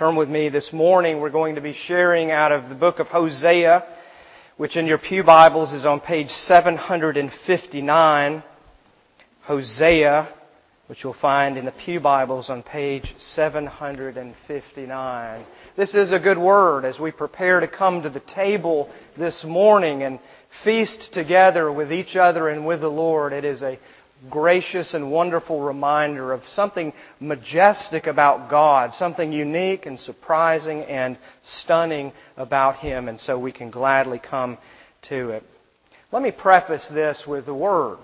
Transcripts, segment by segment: Turn with me this morning. We're going to be sharing out of the book of Hosea, which in your pew Bibles is on page 759. Hosea, which you'll find in the pew Bibles on page 759. This is a good word as we prepare to come to the table this morning and feast together with each other and with the Lord. It is a gracious and wonderful reminder of something majestic about God, something unique and surprising and stunning about Him, and so we can gladly come to it. Let me preface this with the word.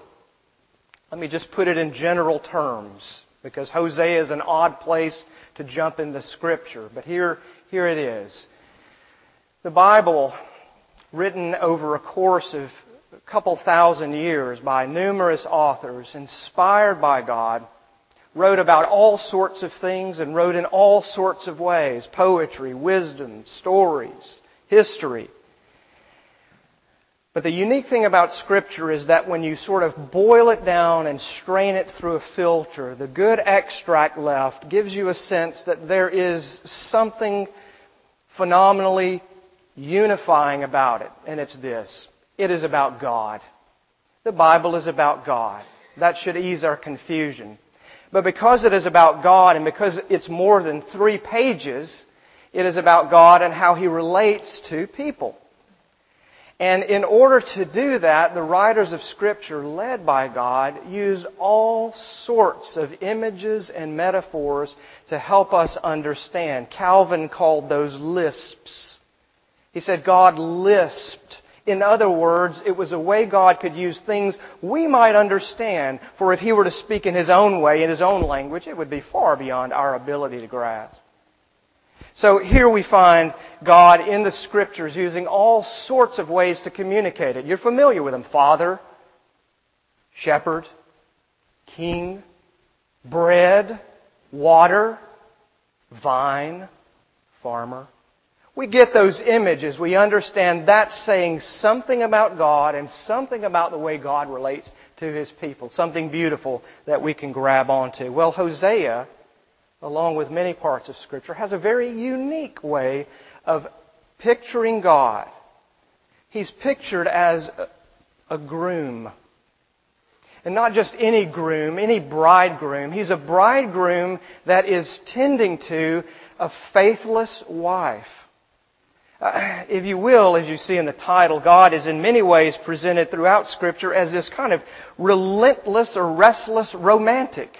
Let me just put it in general terms, because Hosea is an odd place to jump into Scripture, but here it is. The Bible, written over a course of a couple thousand years by numerous authors, inspired by God, wrote about all sorts of things and wrote in all sorts of ways. Poetry, wisdom, stories, history. But the unique thing about Scripture is that when you sort of boil it down and strain it through a filter, the good extract left gives you a sense that there is something phenomenally unifying about it, and it's this. It is about God. The Bible is about God. That should ease our confusion. But because it is about God and because it's more than 3 pages, it is about God and how He relates to people. And in order to do that, the writers of Scripture, led by God, use all sorts of images and metaphors to help us understand. Calvin called those lisps. He said God lisped. In other words, it was a way God could use things we might understand, for if He were to speak in His own way, in His own language, it would be far beyond our ability to grasp. So here we find God in the Scriptures using all sorts of ways to communicate it. You're familiar with them. Father, shepherd, king, bread, water, vine, farmer. We get those images. We understand that's saying something about God and something about the way God relates to His people. Something beautiful that we can grab onto. Well, Hosea, along with many parts of Scripture, has a very unique way of picturing God. He's pictured as a groom. And not just any groom, any bridegroom. He's a bridegroom that is tending to a faithless wife. If you will, as you see in the title, God is in many ways presented throughout Scripture as this kind of relentless or restless romantic.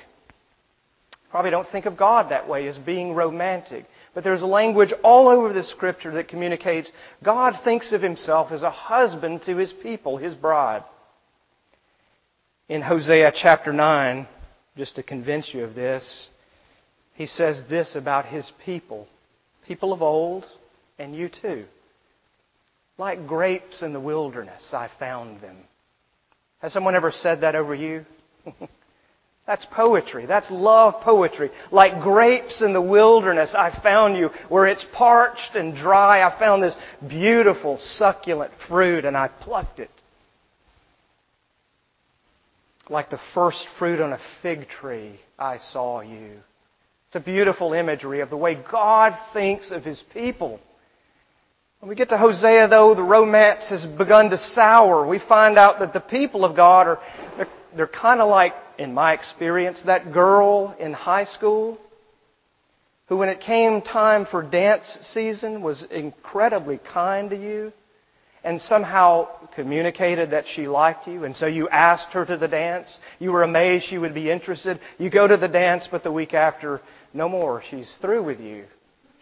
Probably don't think of God that way, as being romantic. But there's language all over the Scripture that communicates God thinks of Himself as a husband to His people, His bride. In Hosea chapter 9, just to convince you of this, he says this about his people. People of old, and you too. Like grapes in the wilderness, I found them. Has someone ever said that over you? That's poetry. That's love poetry. Like grapes in the wilderness, I found you. Where it's parched and dry, I found this beautiful, succulent fruit, and I plucked it. Like the first fruit on a fig tree, I saw you. It's a beautiful imagery of the way God thinks of His people. When we get to Hosea, though, the romance has begun to sour. We find out that the people of God are, they're kind of like, in my experience, that girl in high school who, when it came time for dance season, was incredibly kind to you and somehow communicated that she liked you, and so you asked her to the dance. You were amazed she would be interested. You go to the dance, but the week after, no more. She's through with you.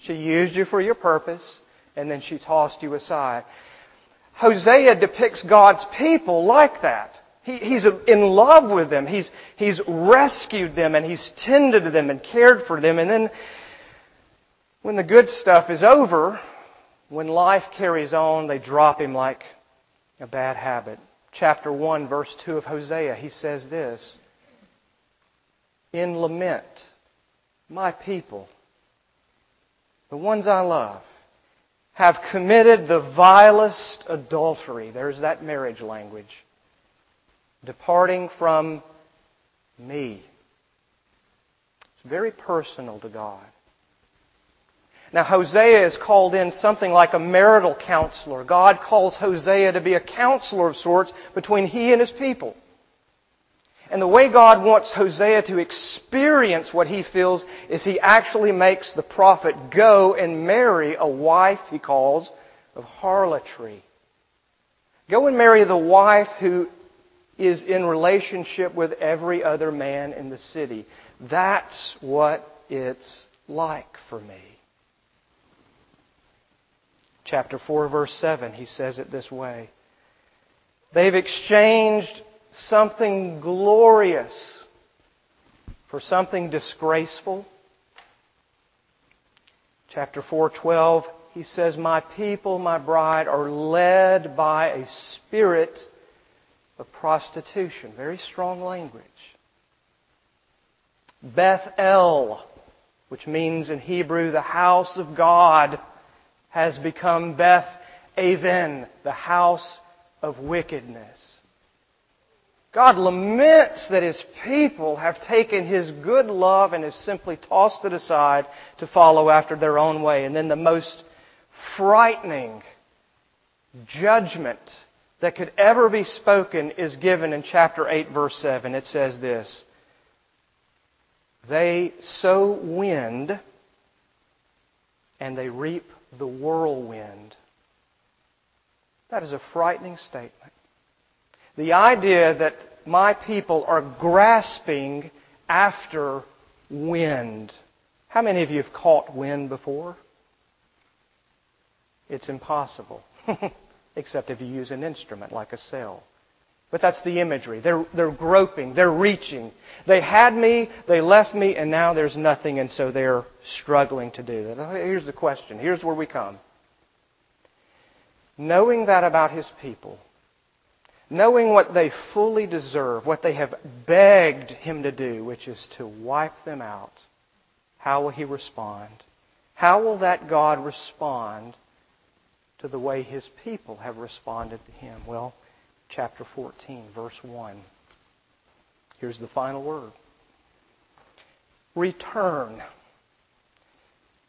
She used you for your purpose, and then she tossed you aside. Hosea depicts God's people like that. He's in love with them. He's rescued them, and He's tended to them and cared for them. And then when the good stuff is over, when life carries on, they drop Him like a bad habit. Chapter 1, verse 2 of Hosea, he says this, "In lament, my people, the ones I love, have committed the vilest adultery." There's that marriage language. "Departing from me." It's very personal to God. Now, Hosea is called in something like a marital counselor. God calls Hosea to be a counselor of sorts between he and his people. And the way God wants Hosea to experience what he feels is he actually makes the prophet go and marry a wife, he calls, of harlotry. Go and marry the wife who is in relationship with every other man in the city. That's what it's like for me. Chapter 4, verse 7, he says it this way. They've exchanged something glorious for something disgraceful. Chapter 4:12, he says, my people, my bride, are led by a spirit of prostitution. Very strong language. Beth-el, which means in Hebrew, the house of God, has become Beth Aven, the house of wickedness. God laments that His people have taken His good love and have simply tossed it aside to follow after their own way. And then the most frightening judgment that could ever be spoken is given in chapter 8, verse 7. It says this, they sow wind and they reap the whirlwind. That is a frightening statement. The idea that my people are grasping after wind. How many of you have caught wind before? It's impossible. Except if you use an instrument like a sail. But that's the imagery. They're groping. They're reaching. They had me. They left me. And now there's nothing. And so they're struggling to do that. Here's the question. Here's where we come. Knowing that about His people. Knowing what they fully deserve. What they have begged Him to do. Which is to wipe them out. How will He respond? How will that God respond to the way His people have responded to Him? Well, Chapter 14, verse 1. Here's the final word. Return.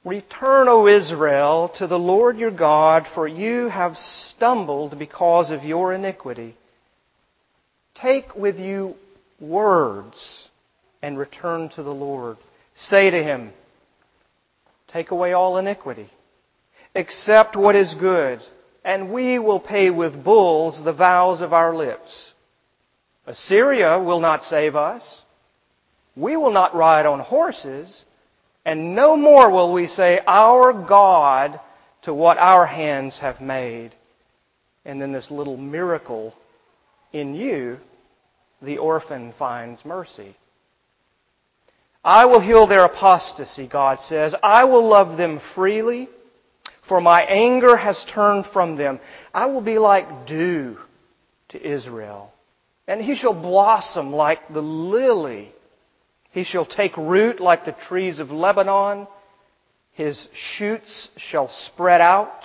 Return, O Israel, to the Lord your God, for you have stumbled because of your iniquity. Take with you words and return to the Lord. Say to Him, take away all iniquity. Accept what is good. And we will pay with bulls the vows of our lips. Assyria will not save us. We will not ride on horses. And no more will we say, our God, to what our hands have made. And then this little miracle, in you, the orphan finds mercy. I will heal their apostasy, God says. I will love them freely. For my anger has turned from them. I will be like dew to Israel. And he shall blossom like the lily. He shall take root like the trees of Lebanon. His shoots shall spread out.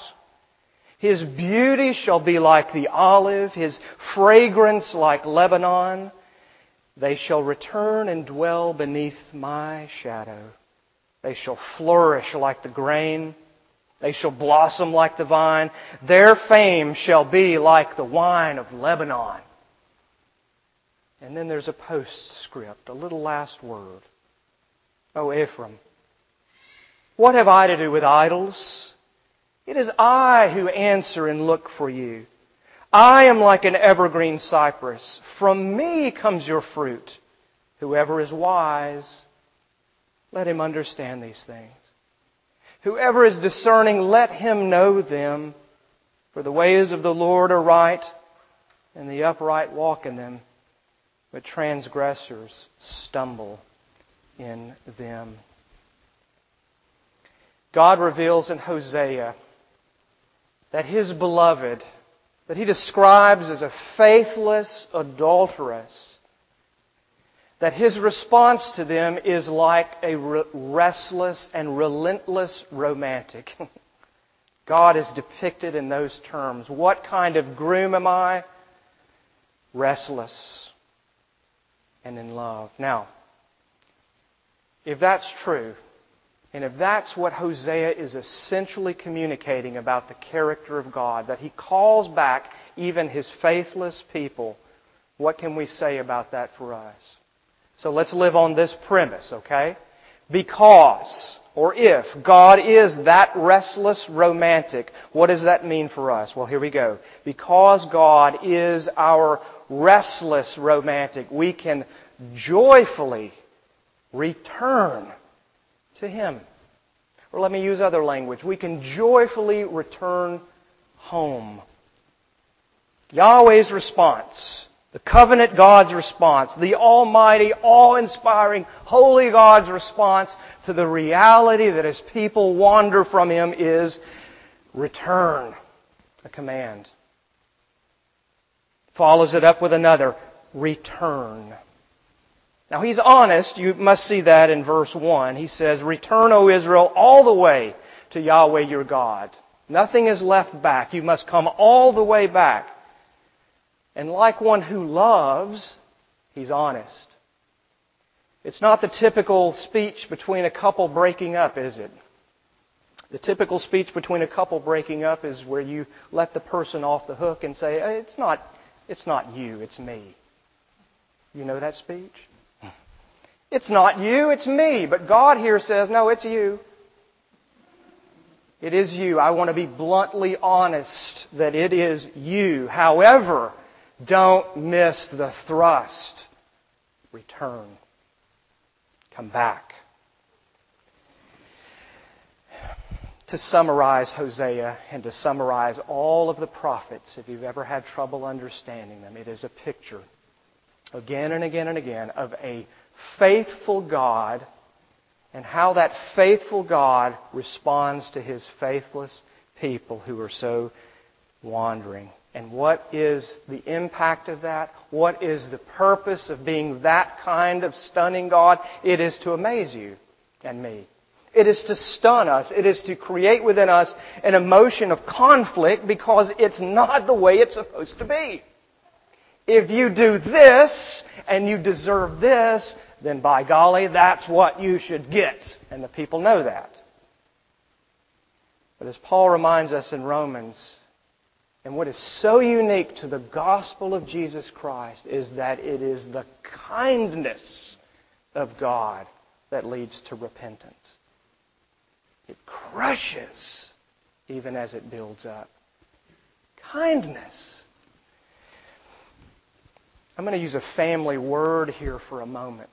His beauty shall be like the olive. His fragrance like Lebanon. They shall return and dwell beneath my shadow. They shall flourish like the grain. They shall blossom like the vine. Their fame shall be like the wine of Lebanon. And then there's a postscript, a little last word. O Ephraim, what have I to do with idols? It is I who answer and look for you. I am like an evergreen cypress. From me comes your fruit. Whoever is wise, let him understand these things. Whoever is discerning, let him know them. For the ways of the Lord are right, and the upright walk in them. But transgressors stumble in them. God reveals in Hosea that His beloved, that He describes as a faithless adulteress, that His response to them is like a restless and relentless romantic. God is depicted in those terms. What kind of groom am I? Restless and in love. Now, if that's true, And if that's what Hosea is essentially communicating about the character of God, that he calls back even his faithless people, what can we say about that for us? So let's live on this premise, okay? Because, or if, God is that restless romantic, what does that mean for us? Well, here we go. Because God is our restless romantic, we can joyfully return to Him. Or let me use other language. We can joyfully return home. Yahweh's response, the covenant God's response, the almighty, awe-inspiring, holy God's response to the reality that His people wander from Him is return, a command. Follows it up with another, return. Now, he's honest. You must see that in verse 1. He says, "Return, O Israel, all the way to Yahweh your God. Nothing is left back. You must come all the way back." And like one who loves, he's honest. It's not the typical speech between a couple breaking up, is it? The typical speech between a couple breaking up is where you let the person off the hook and say, it's not you, it's me. You know that speech? It's not you, it's me. But God here says, no, it's you. It is you. I want to be bluntly honest that it is you. However, don't miss the thrust. Return. Come back. To summarize Hosea and to summarize all of the prophets, if you've ever had trouble understanding them, it is a picture, again and again and again, of a faithful God and how that faithful God responds to His faithless people who are so wandering. And what is the impact of that? What is the purpose of being that kind of stunning God? It is to amaze you and me. It is to stun us. It is to create within us an emotion of conflict because it's not the way it's supposed to be. If you do this, and you deserve this, then by golly, that's what you should get. And the people know that. But as Paul reminds us in Romans, and what is so unique to the gospel of Jesus Christ is that it is the kindness of God that leads to repentance. It crushes even as it builds up. Kindness. I'm going to use a family word here for a moment.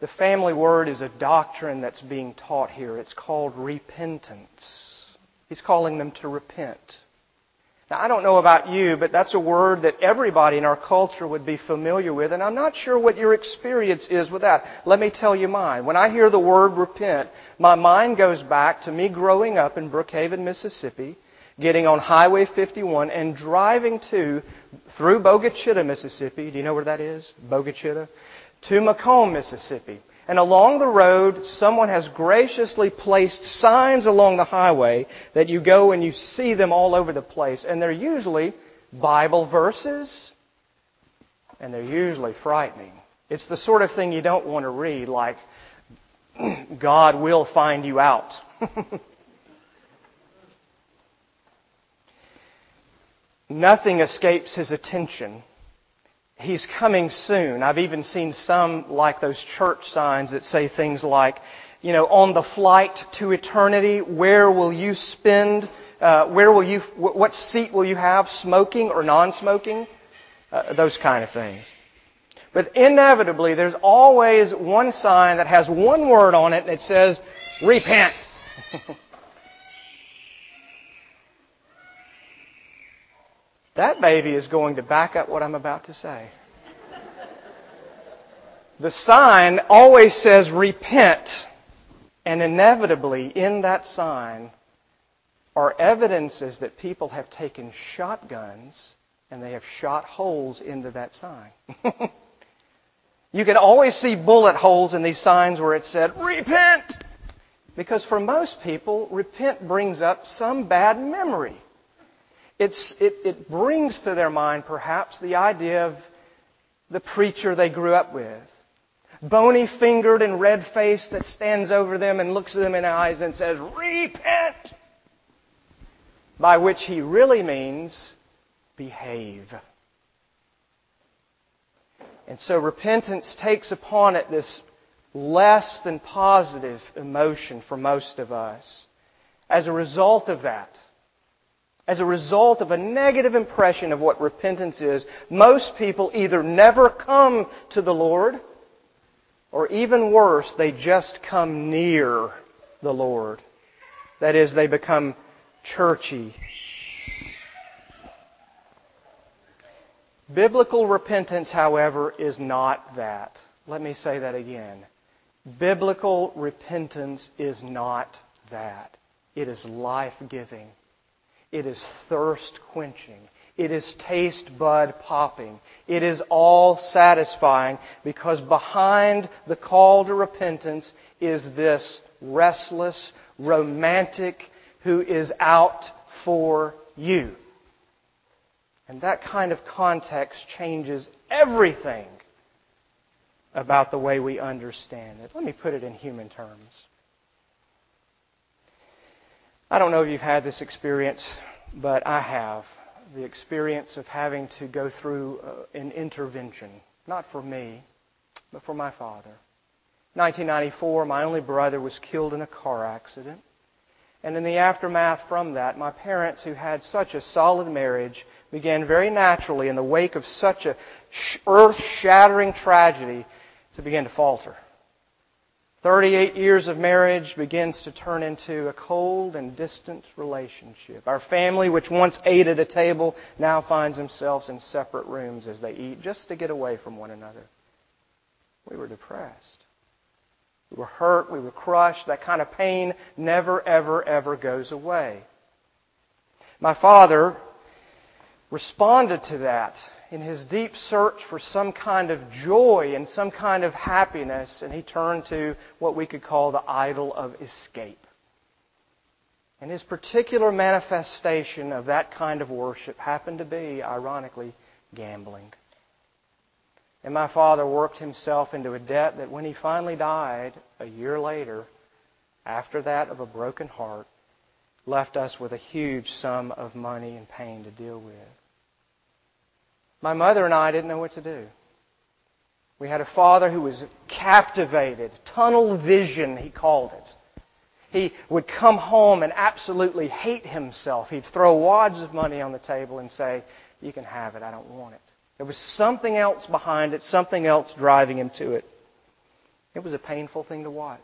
The family word is a doctrine that's being taught here. It's called repentance. He's calling them to repent. Now, I don't know about you, but that's a word that everybody in our culture would be familiar with, and I'm not sure what your experience is with that. Let me tell you mine. When I hear the word repent, my mind goes back to me growing up in Brookhaven, Mississippi, getting on Highway 51 and driving through Bogachitta, Mississippi. Do you know where that is? Bogachitta. To Macomb, Mississippi. And along the road, someone has graciously placed signs along the highway that you go and you see them all over the place. And they're usually Bible verses. And they're usually frightening. It's the sort of thing you don't want to read, like, God will find you out. Nothing escapes His attention. He's coming soon. I've even seen some like those church signs that say things like, you know, on the flight to eternity, where will you spend? What seat will you have? Smoking or non-smoking? Those kind of things. But inevitably, there's always one sign that has one word on it that says, repent. That baby is going to back up what I'm about to say. The sign always says repent, and inevitably in that sign are evidences that people have taken shotguns and they have shot holes into that sign. You can always see bullet holes in these signs where it said repent, because for most people, repent brings up some bad memory. It brings to their mind, perhaps, the idea of the preacher they grew up with, bony-fingered and red-faced that stands over them and looks at them in the eyes and says, "Repent!" By which he really means, behave. And so repentance takes upon it this less than positive emotion for most of us. As a result of that, as a result of a negative impression of what repentance is, most people either never come to the Lord, or even worse, they just come near the Lord. That is, they become churchy. Biblical repentance, however, is not that. Let me say that again. Biblical repentance is not that. It is life-giving. It is thirst-quenching. It is taste-bud-popping. It is all-satisfying, because behind the call to repentance is this restless romantic who is out for you. And that kind of context changes everything about the way we understand it. Let me put it in human terms. I don't know if you've had this experience, but I have. The experience of having to go through an intervention. Not for me, but for my father. 1994, my only brother was killed in a car accident. And in the aftermath from that, my parents, who had such a solid marriage, began very naturally, in the wake of such an earth-shattering tragedy, to begin to falter. 38 years of marriage begins to turn into a cold and distant relationship. Our family, which once ate at a table, now finds themselves in separate rooms as they eat, just to get away from one another. We were depressed. We were hurt, we were crushed. That kind of pain never, ever, ever goes away. My father responded to that in his deep search for some kind of joy and some kind of happiness, and he turned to what we could call the idol of escape. And his particular manifestation of that kind of worship happened to be, ironically, gambling. And my father worked himself into a debt that when he finally died, a year later, after that of a broken heart, left us with a huge sum of money and pain to deal with. My mother and I didn't know what to do. We had a father who was captivated, tunnel vision, he called it. He would come home and absolutely hate himself. He'd throw wads of money on the table and say, "You can have it, I don't want it." There was something else behind it, something else driving him to it. It was a painful thing to watch.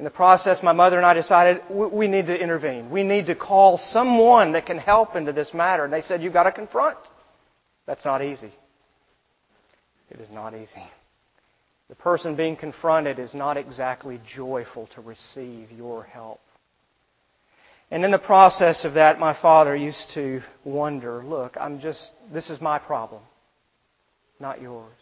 In the process, my mother and I decided we need to intervene. We need to call someone that can help into this matter. And they said, "You've got to confront." That's not easy. It is not easy. The person being confronted is not exactly joyful to receive your help. And in the process of that, my father used to wonder, "Look, this is my problem, not yours.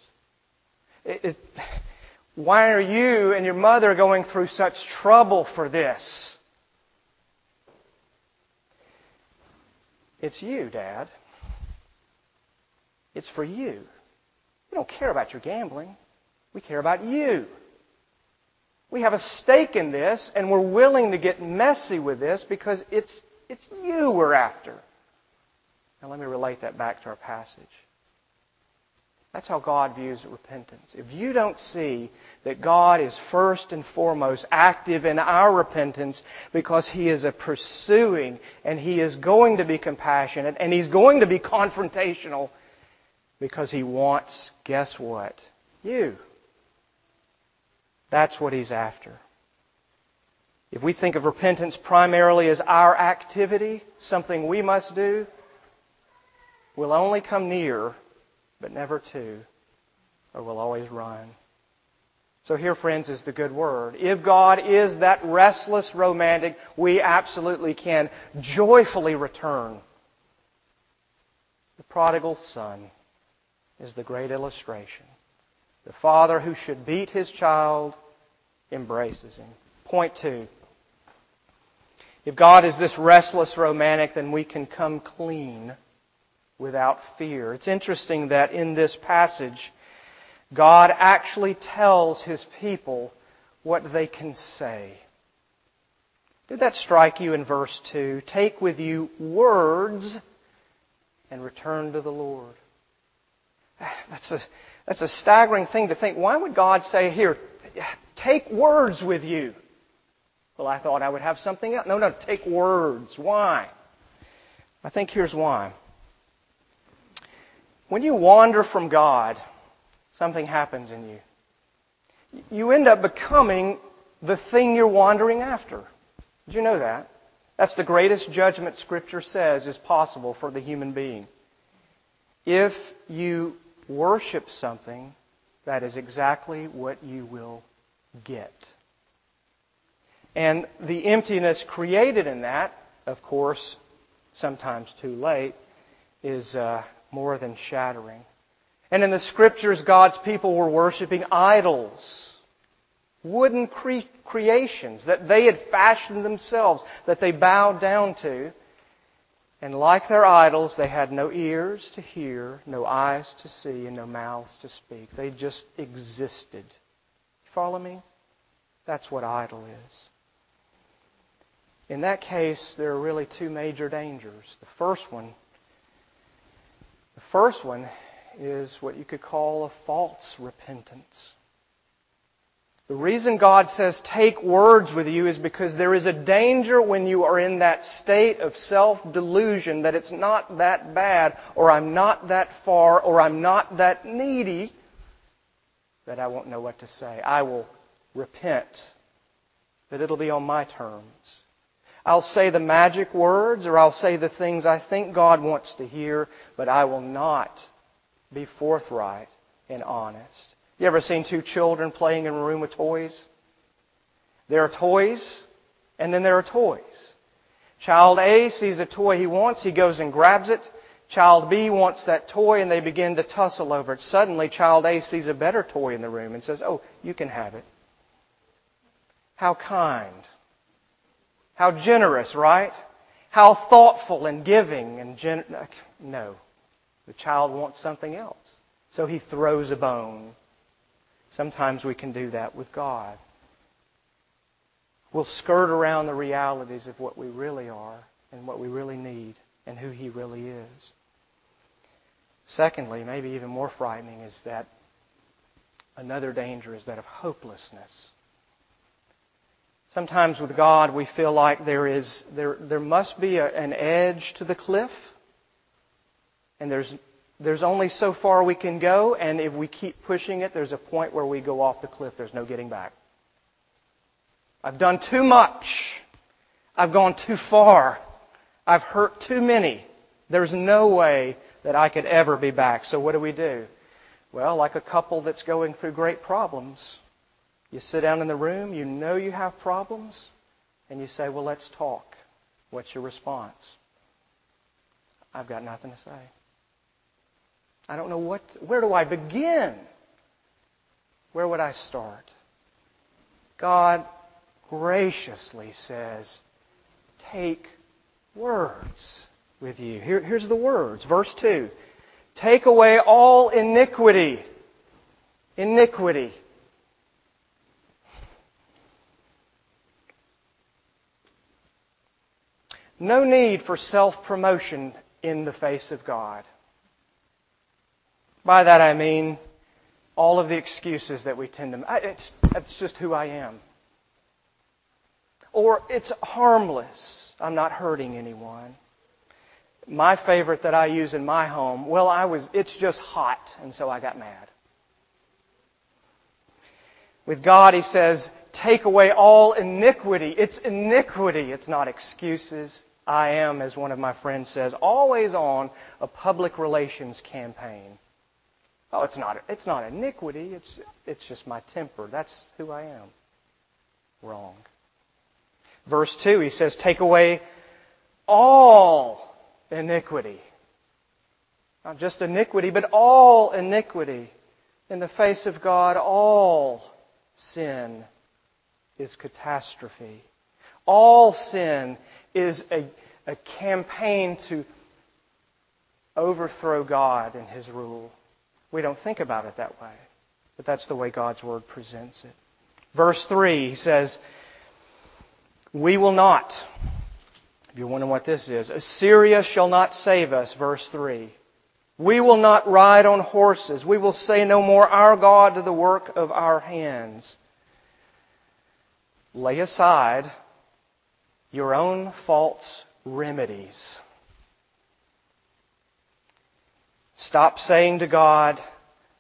Why are you and your mother going through such trouble for this?" "It's you, Dad. It's for you. We don't care about your gambling. We care about you. We have a stake in this, and we're willing to get messy with this because it's you we're after." Now let me relate that back to our passage. That's how God views repentance. If you don't see that God is first and foremost active in our repentance because He is a pursuing and He is going to be compassionate and He's going to be confrontational because He wants, guess what? You. That's what He's after. If we think of repentance primarily as our activity, something we must do, we'll only come near, but never to, or we'll always run. So here, friends, is the good word. If God is that restless romantic, we absolutely can joyfully return. The prodigal son is the great illustration. The father who should beat his child embraces him. Point two. If God is this restless romantic, then we can come clean without fear. It's interesting that in this passage, God actually tells His people what they can say. Did that strike you in verse 2? Take with you words and return to the Lord. That's a staggering thing to think. Why would God say, here, take words with you? Well, I thought I would have something else. No, take words. Why? I think here's why. When you wander from God, something happens in you. You end up becoming the thing you're wandering after. Did you know that? That's the greatest judgment Scripture says is possible for the human being. If you worship something, that is exactly what you will get. And the emptiness created in that, of course, sometimes too late, is more than shattering. And in the Scriptures, God's people were worshiping idols, wooden creations that they had fashioned themselves, that they bowed down to. And like their idols, they had no ears to hear, no eyes to see, and no mouths to speak. They just existed. You follow me? That's what idol is. In that case, there are really two major dangers. The first one is what you could call a false repentance. The reason God says take words with you is because there is a danger when you are in that state of self-delusion that it's not that bad, or I'm not that far, or I'm not that needy, that I won't know what to say. I will repent, that it'll be on my terms. I'll say the magic words, or I'll say the things I think God wants to hear, but I will not be forthright and honest. You ever seen two children playing in a room with toys? There are toys, and then there are toys. Child A sees a toy he wants, he goes and grabs it. Child B wants that toy, and they begin to tussle over it. Suddenly, Child A sees a better toy in the room and says, oh, you can have it. How kind. How generous, right? How thoughtful and giving and generous. No. The child wants something else. So he throws a bone. Sometimes we can do that with God. We'll skirt around the realities of what we really are and what we really need and who He really is. Secondly, maybe even more frightening, is that another danger is that of hopelessness. Sometimes with God we feel like there must be an edge to the cliff. And there's only so far we can go, and if we keep pushing it, there's a point where we go off the cliff. There's no getting back. I've done too much. I've gone too far. I've hurt too many. There's no way that I could ever be back. So what do? Well, like a couple that's going through great problems, you sit down in the room, you know you have problems, and you say, well, let's talk. What's your response? I've got nothing to say. I don't know where do I begin? Where would I start? God graciously says, take words with you. Here's the words. Verse 2. Take away all iniquity. Iniquity. No need for self-promotion in the face of God. By that I mean all of the excuses that we tend to make. That's just who I am. Or it's harmless. I'm not hurting anyone. My favorite that I use in my home, it's just hot, and so I got mad. With God, He says, take away all iniquity. It's iniquity. It's not excuses. I am, as one of my friends says, always on a public relations campaign. Oh, it's not iniquity, it's just my temper. That's who I am. Wrong. Verse 2, he says, take away all iniquity. Not just iniquity, but all iniquity. In the face of God, all sin is catastrophe. All sin is a campaign to overthrow God and His rule. We don't think about it that way. But that's the way God's Word presents it. Verse 3, he says, we will not. If you're wondering what this is, Assyria shall not save us, verse 3. We will not ride on horses. We will say no more, our God, to the work of our hands. Lay aside your own false remedies. Stop saying to God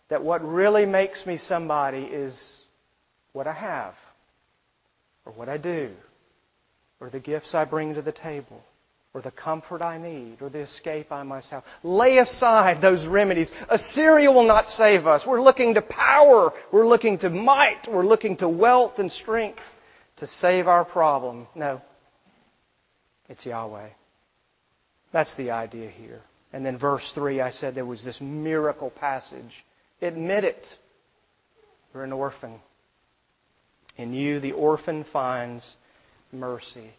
that what really makes me somebody is what I have, or what I do, or the gifts I bring to the table, or the comfort I need, or the escape I must have. Lay aside those remedies. Assyria will not save us. We're looking to power. We're looking to might. We're looking to wealth and strength to save our problem. No. It's Yahweh. That's the idea here. And then verse 3, I said there was this miracle passage. Admit it. You're an orphan. In you the orphan finds mercy.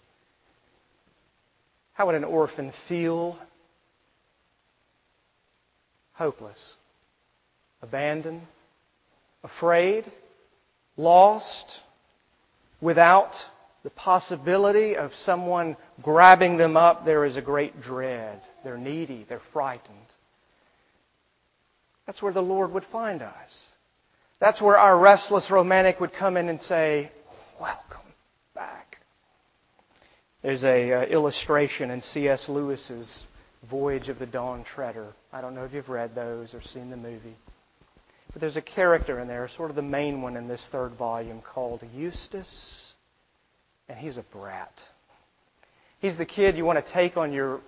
How would an orphan feel? Hopeless, abandoned, afraid, lost, without the possibility of someone grabbing them up. There is a great dread. They're needy. They're frightened. That's where the Lord would find us. That's where our restless romantic would come in and say, welcome back. There's an illustration in C.S. Lewis's Voyage of the Dawn Treader. I don't know if you've read those or seen the movie. But there's a character in there, sort of the main one in this third volume, called Eustace. And he's a brat. He's the kid you want to take on your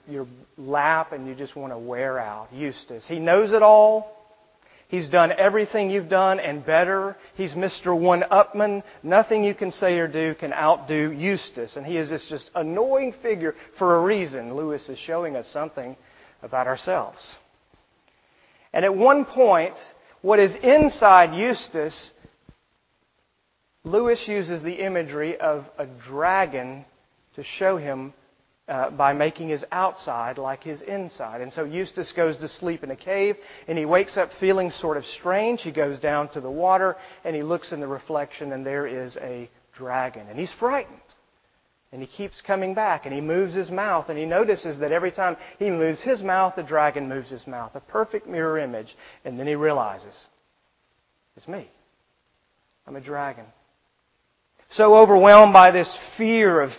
lap and you just want to wear out. Eustace. He knows it all. He's done everything you've done and better. He's Mr. One-Upman. Nothing you can say or do can outdo Eustace. And he is this just annoying figure for a reason. Lewis is showing us something about ourselves. And at one point, what is inside Eustace, Lewis uses the imagery of a dragon to show him by making his outside like his inside. And so Eustace goes to sleep in a cave, and he wakes up feeling sort of strange. He goes down to the water, and he looks in the reflection, and there is a dragon. And he's frightened. And he keeps coming back, and he moves his mouth, and he notices that every time he moves his mouth, the dragon moves his mouth. A perfect mirror image. And then he realizes, it's me. I'm a dragon. So overwhelmed by this fear of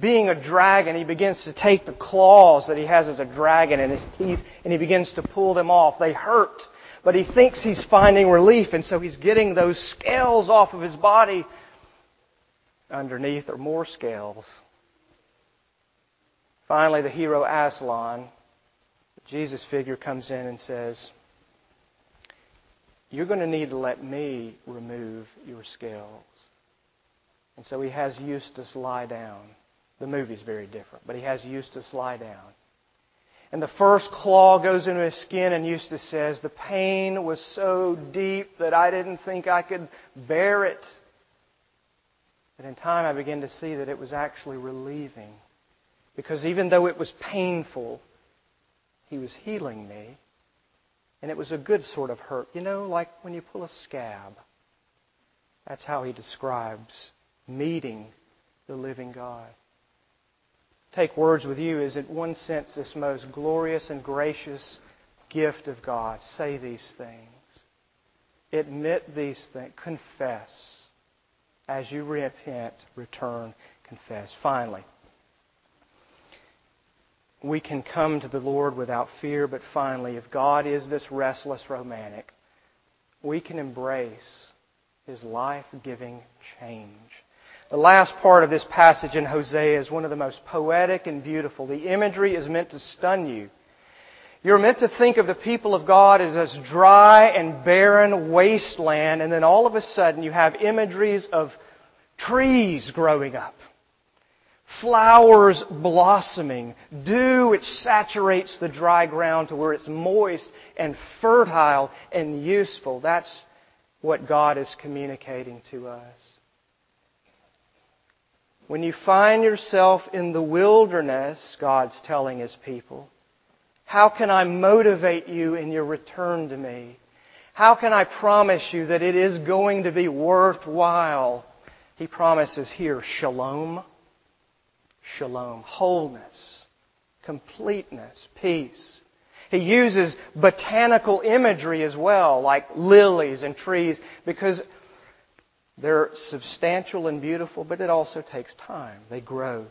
being a dragon, he begins to take the claws that he has as a dragon in his teeth, and he begins to pull them off. They hurt, but he thinks he's finding relief, and so he's getting those scales off of his body. Underneath are more scales. Finally, the hero Aslan, the Jesus figure, comes in and says, you're going to need to let me remove your scales. And so he has Eustace lie down. The movie's very different, but he has Eustace lie down. And the first claw goes into his skin, and Eustace says, the pain was so deep that I didn't think I could bear it. But in time I began to see that it was actually relieving. Because even though it was painful, he was healing me. And it was a good sort of hurt. You know, like when you pull a scab. That's how he describes meeting the living God. Take words with you is, in one sense, this most glorious and gracious gift of God. Say these things. Admit these things. Confess. As you repent, return, confess. Finally, we can come to the Lord without fear, but finally, if God is this restless romantic, we can embrace His life-giving change. The last part of this passage in Hosea is one of the most poetic and beautiful. The imagery is meant to stun you. You're meant to think of the people of God as this dry and barren wasteland, and then all of a sudden you have imageries of trees growing up, flowers blossoming, dew which saturates the dry ground to where it's moist and fertile and useful. That's what God is communicating to us. When you find yourself in the wilderness, God's telling His people, how can I motivate you in your return to me? How can I promise you that it is going to be worthwhile? He promises here shalom, shalom, wholeness, completeness, peace. He uses botanical imagery as well, like lilies and trees, because they're substantial and beautiful, but it also takes time. They grow.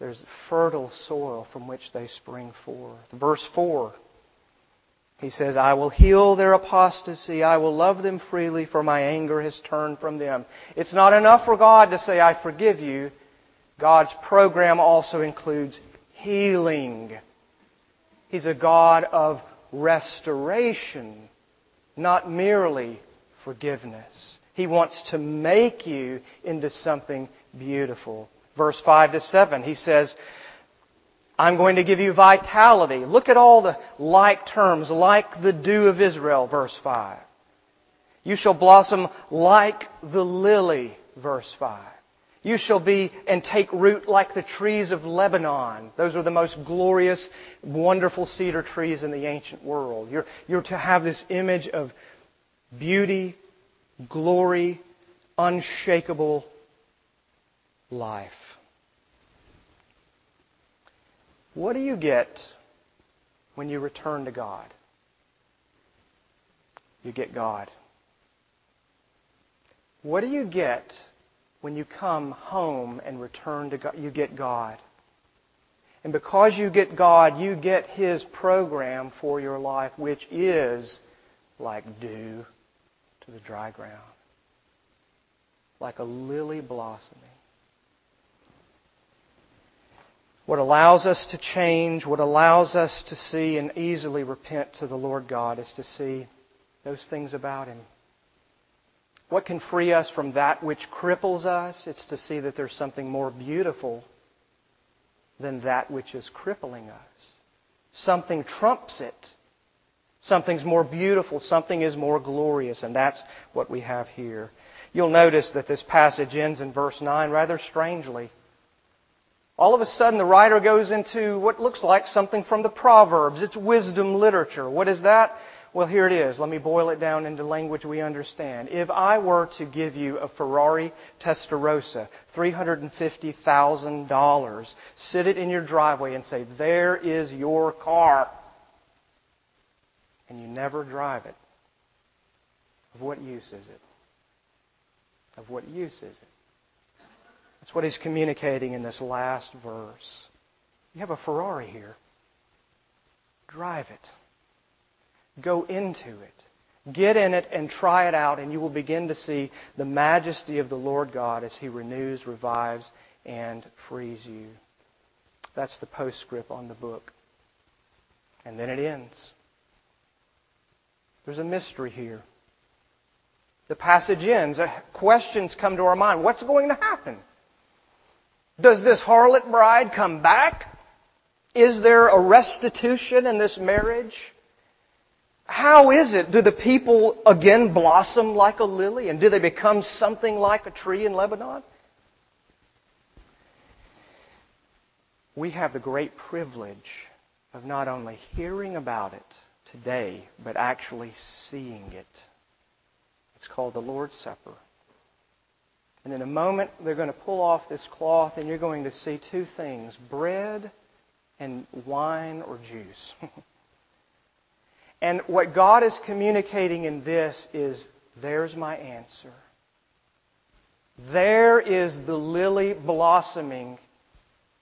There's fertile soil from which they spring forth. Verse 4, he says, I will heal their apostasy. I will love them freely, for my anger has turned from them. It's not enough for God to say, I forgive you. God's program also includes healing. He's a God of restoration, not merely forgiveness. He wants to make you into something beautiful. Verse 5-7, he says, I'm going to give you vitality. Look at all the like terms, like the dew of Israel, verse 5. You shall blossom like the lily, verse 5. You shall be and take root like the trees of Lebanon. Those are the most glorious, wonderful cedar trees in the ancient world. You're to have this image of beauty, glory, unshakable life. What do you get when you return to God? You get God. What do you get when you come home and return to God? You get God. And because you get God, you get His program for your life, which is like dew to the dry ground, like a lily blossoming. What allows us to change, what allows us to see and easily repent to the Lord God is to see those things about Him. What can free us from that which cripples us? It's to see that there's something more beautiful than that which is crippling us. Something trumps it. Something's more beautiful. Something is more glorious. And that's what we have here. You'll notice that this passage ends in verse 9 rather strangely. All of a sudden, the writer goes into what looks like something from the Proverbs. It's wisdom literature. What is that? Well, here it is. Let me boil it down into language we understand. If I were to give you a Ferrari Testarossa, $350,000, sit it in your driveway and say, there is your car, and you never drive it, of what use is it? Of what use is it? That's what he's communicating in this last verse. You have a Ferrari here. Drive it. Go into it. Get in it and try it out, and you will begin to see the majesty of the Lord God as He renews, revives, and frees you. That's the postscript on the book. And then it ends. There's a mystery here. The passage ends. Questions come to our mind. What's going to happen? Does this harlot bride come back? Is there a restitution in this marriage? How is it? Do the people again blossom like a lily? And do they become something like a tree in Lebanon? We have the great privilege of not only hearing about it today, but actually seeing it. It's called the Lord's Supper. And in a moment, they're going to pull off this cloth and you're going to see two things, bread and wine or juice. And what God is communicating in this is, there's my answer. There is the lily blossoming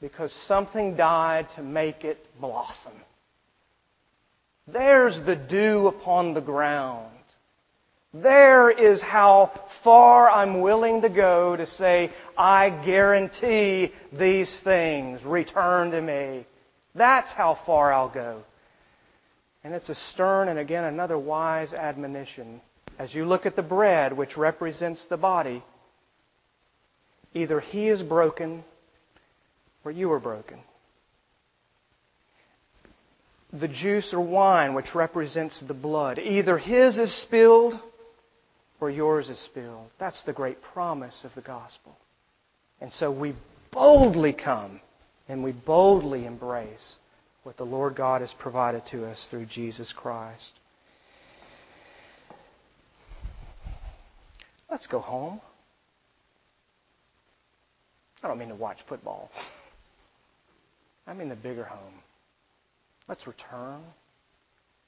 because something died to make it blossom. There's the dew upon the ground. There is how far I'm willing to go to say, I guarantee these things. Return to me. That's how far I'll go. And it's a stern and again another wise admonition. As you look at the bread which represents the body, either He is broken or you are broken. The juice or wine which represents the blood, either His is spilled or yours is spilled. That's the great promise of the gospel. And so we boldly come and we boldly embrace what the Lord God has provided to us through Jesus Christ. Let's go home. I don't mean to watch football. I mean the bigger home. Let's return.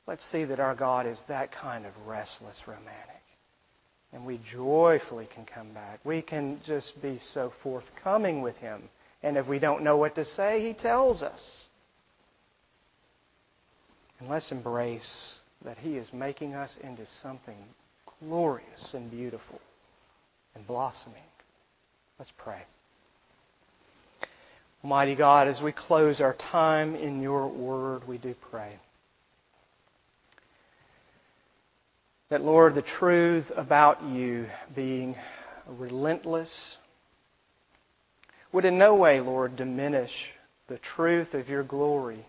Let's see that our God is that kind of restless romantic. And we joyfully can come back. We can just be so forthcoming with Him. And if we don't know what to say, He tells us. And let's embrace that He is making us into something glorious and beautiful and blossoming. Let's pray. Almighty God, as we close our time in Your Word, we do pray that, Lord, the truth about You being relentless would in no way, Lord, diminish the truth of Your glory.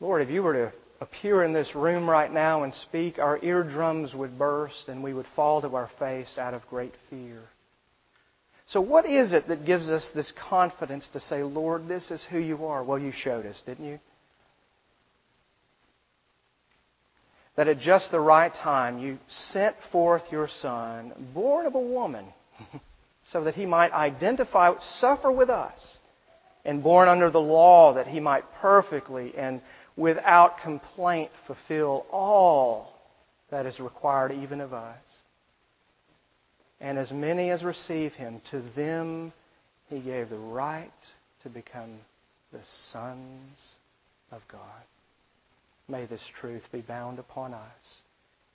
Lord, if You were to appear in this room right now and speak, our eardrums would burst and we would fall to our face out of great fear. So what is it that gives us this confidence to say, Lord, this is who You are? Well, You showed us, didn't You? That at just the right time, You sent forth Your Son, born of a woman, so that He might identify, suffer with us, and born under the law that He might perfectly and without complaint fulfill all that is required even of us. And as many as receive Him, to them He gave the right to become the sons of God. May this truth be bound upon us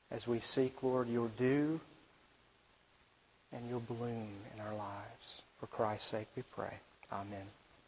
as we seek, Lord, Your dew and Your bloom in our lives. For Christ's sake we pray. Amen.